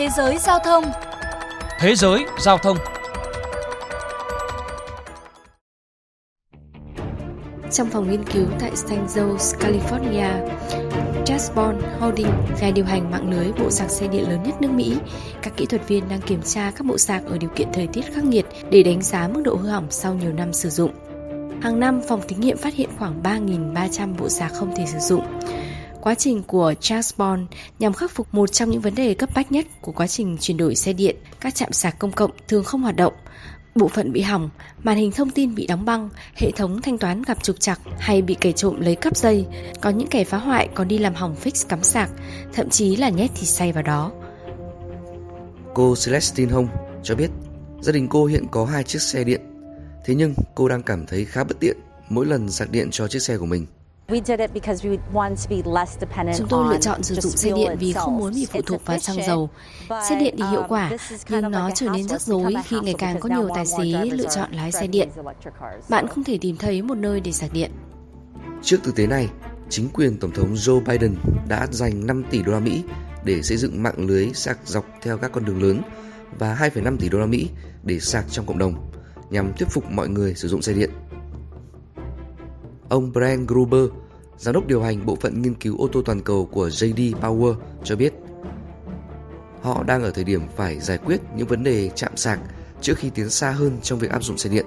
Thế giới giao thông. Thế giới giao thông. Trong phòng nghiên cứu tại St. Joe's, California, ChargePoint Holding, nhà điều hành mạng lưới bộ sạc xe điện lớn nhất nước Mỹ, các kỹ thuật viên đang kiểm tra các bộ sạc ở điều kiện thời tiết khắc nghiệt để đánh giá mức độ hư hỏng sau nhiều năm sử dụng. Hàng năm, phòng thí nghiệm phát hiện khoảng 3.300 bộ sạc không thể sử dụng. Quá trình của ChargePoint nhằm khắc phục một trong những vấn đề cấp bách nhất của quá trình chuyển đổi xe điện. Các trạm sạc công cộng thường không hoạt động, bộ phận bị hỏng, màn hình thông tin bị đóng băng, hệ thống thanh toán gặp trục trặc hay bị kẻ trộm lấy cắp dây. Có những kẻ phá hoại còn đi làm hỏng fix cắm sạc, thậm chí là nhét thịt xay vào đó. Cô Celestine Hong cho biết gia đình cô hiện có 2 chiếc xe điện. Thế nhưng cô đang cảm thấy khá bất tiện mỗi lần sạc điện cho chiếc xe của mình. Chúng tôi lựa chọn sử dụng xe điện vì không muốn bị phụ thuộc vào xăng dầu. Xe điện thì hiệu quả, nhưng nó trở nên rắc rối khi ngày càng có nhiều tài xế lựa chọn lái xe điện. Bạn không thể tìm thấy một nơi để sạc điện. Trước thực tế này, chính quyền Tổng thống Joe Biden đã dành 5 tỷ đô la Mỹ để xây dựng mạng lưới sạc dọc theo các con đường lớn và 2,5 tỷ đô la Mỹ để sạc trong cộng đồng, nhằm thuyết phục mọi người sử dụng xe điện. Ông VinGroup, giám đốc điều hành bộ phận nghiên cứu ô tô toàn cầu của JD Power cho biết họ đang ở thời điểm phải giải quyết những vấn đề chạm sạc trước khi tiến xa hơn trong việc áp dụng xe điện.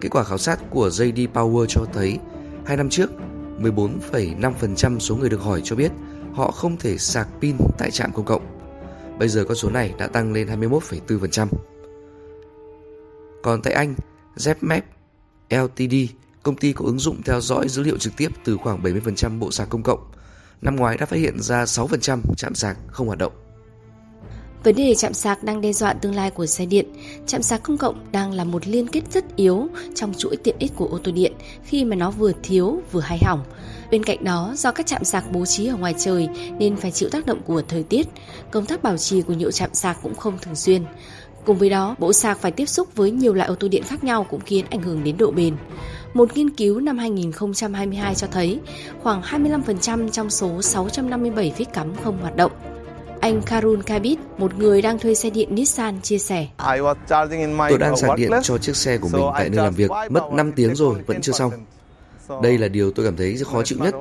Kết quả khảo sát của JD Power cho thấy 2 năm trước, 14,5% số người được hỏi cho biết họ không thể sạc pin tại trạm công cộng. Bây giờ con số này đã tăng lên 21,4%. Còn tại Anh, ZMAP Ltd, công ty có ứng dụng theo dõi dữ liệu trực tiếp từ khoảng 70% bộ sạc công cộng, năm ngoái đã phát hiện ra 6% trạm sạc không hoạt động. Vấn đề trạm sạc đang đe dọa tương lai của xe điện. Trạm sạc công cộng đang là một liên kết rất yếu trong chuỗi tiện ích của ô tô điện khi mà nó vừa thiếu vừa hay hỏng. Bên cạnh đó, do các trạm sạc bố trí ở ngoài trời nên phải chịu tác động của thời tiết, công tác bảo trì của nhiều trạm sạc cũng không thường xuyên. Cùng với đó, bộ sạc phải tiếp xúc với nhiều loại ô tô điện khác nhau cũng khiến ảnh hưởng đến độ bền. Một nghiên cứu năm 2022 cho thấy khoảng 25% trong số 657 phích cắm không hoạt động. Anh Karun Kabit, một người đang thuê xe điện Nissan, chia sẻ: Tôi đang sạc điện cho chiếc xe của mình tại nơi làm việc, mất 5 tiếng rồi vẫn chưa xong. Đây là điều tôi cảm thấy rất khó chịu nhất.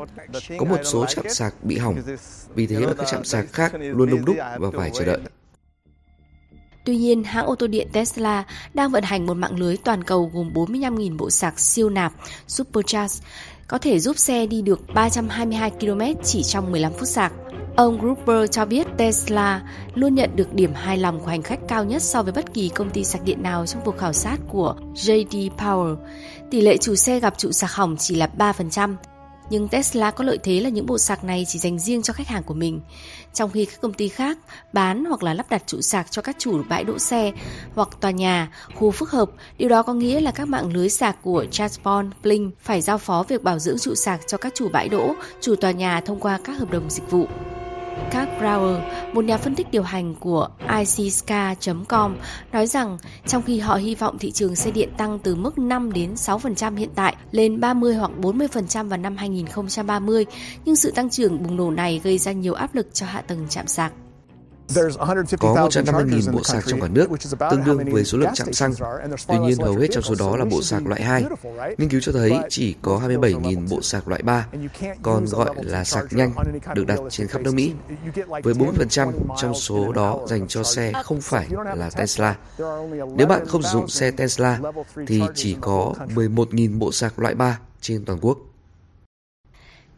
Có một số trạm sạc bị hỏng, vì thế mà các trạm sạc khác luôn đông đúc và phải chờ đợi. Tuy nhiên, hãng ô tô điện Tesla đang vận hành một mạng lưới toàn cầu gồm 45.000 bộ sạc siêu nạp Supercharger, có thể giúp xe đi được 322 km chỉ trong 15 phút sạc. Ông Gruber cho biết Tesla luôn nhận được điểm hài lòng của hành khách cao nhất so với bất kỳ công ty sạc điện nào trong cuộc khảo sát của JD Power. Tỷ lệ chủ xe gặp trụ sạc hỏng chỉ là 3%. Nhưng Tesla có lợi thế là những bộ sạc này chỉ dành riêng cho khách hàng của mình, trong khi các công ty khác bán hoặc là lắp đặt trụ sạc cho các chủ bãi đỗ xe hoặc tòa nhà, khu phức hợp. Điều đó có nghĩa là các mạng lưới sạc của ChargePoint, Blink phải giao phó việc bảo dưỡng trụ sạc cho các chủ bãi đỗ, chủ tòa nhà thông qua các hợp đồng dịch vụ. Karl Brauer, một nhà phân tích điều hành của ICSCA.com, nói rằng trong khi họ hy vọng thị trường xe điện tăng từ mức 5-6% hiện tại lên 30 hoặc 40% vào năm 2030, nhưng sự tăng trưởng bùng nổ này gây ra nhiều áp lực cho hạ tầng trạm sạc. Có 150.000 bộ sạc trong cả nước, tương đương với số lượng trạm xăng. Tuy nhiên, hầu hết trong số đó là bộ sạc loại 2. Nghiên cứu cho thấy chỉ có 27.000 bộ sạc loại 3, còn gọi là sạc nhanh, được đặt trên khắp nước Mỹ. Với 40% trong số đó dành cho xe không phải là Tesla. Nếu bạn không sử dụng xe Tesla, thì chỉ có 11.000 bộ sạc loại 3 trên toàn quốc.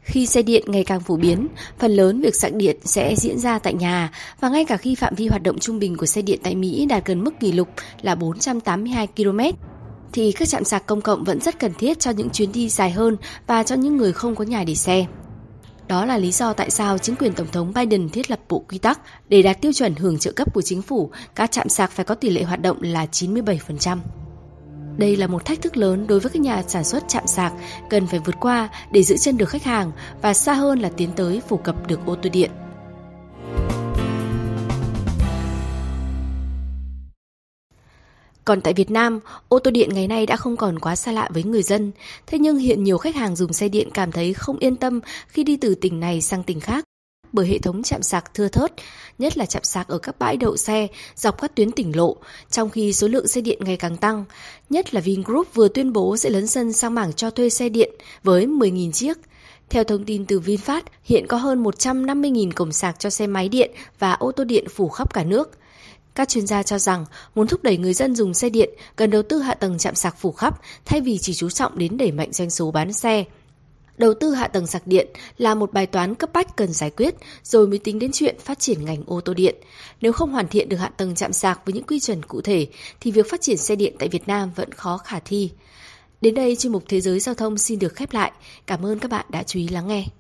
Khi xe điện ngày càng phổ biến, phần lớn việc sạc điện sẽ diễn ra tại nhà, và ngay cả khi phạm vi hoạt động trung bình của xe điện tại Mỹ đạt gần mức kỷ lục là 482 km, thì các trạm sạc công cộng vẫn rất cần thiết cho những chuyến đi dài hơn và cho những người không có nhà để xe. Đó là lý do tại sao chính quyền Tổng thống Biden thiết lập bộ quy tắc để đạt tiêu chuẩn hưởng trợ cấp của chính phủ, các trạm sạc phải có tỷ lệ hoạt động là 97%. Đây là một thách thức lớn đối với các nhà sản xuất trạm sạc cần phải vượt qua để giữ chân được khách hàng và xa hơn là tiến tới phổ cập được ô tô điện. Còn tại Việt Nam, ô tô điện ngày nay đã không còn quá xa lạ với người dân. Thế nhưng hiện nhiều khách hàng dùng xe điện cảm thấy không yên tâm khi đi từ tỉnh này sang tỉnh khác. bởi hệ thống trạm sạc thưa thớt, nhất là trạm sạc ở các bãi đậu xe dọc các tuyến tỉnh lộ, trong khi số lượng xe điện ngày càng tăng. Nhất là VinGroup vừa tuyên bố sẽ lấn sân sang mảng cho thuê xe điện với 10.000 chiếc. Theo thông tin từ VinFast, hiện có hơn 150.000 cổng sạc cho xe máy điện và ô tô điện phủ khắp cả nước. Các chuyên gia cho rằng, muốn thúc đẩy người dân dùng xe điện, cần đầu tư hạ tầng trạm sạc phủ khắp thay vì chỉ chú trọng đến đẩy mạnh doanh số bán xe. Đầu tư hạ tầng sạc điện là một bài toán cấp bách cần giải quyết rồi mới tính đến chuyện phát triển ngành ô tô điện. Nếu không hoàn thiện được hạ tầng trạm sạc với những quy chuẩn cụ thể thì việc phát triển xe điện tại Việt Nam vẫn khó khả thi. Đến đây chuyên mục Thế giới Giao thông xin được khép lại. Cảm ơn các bạn đã chú ý lắng nghe.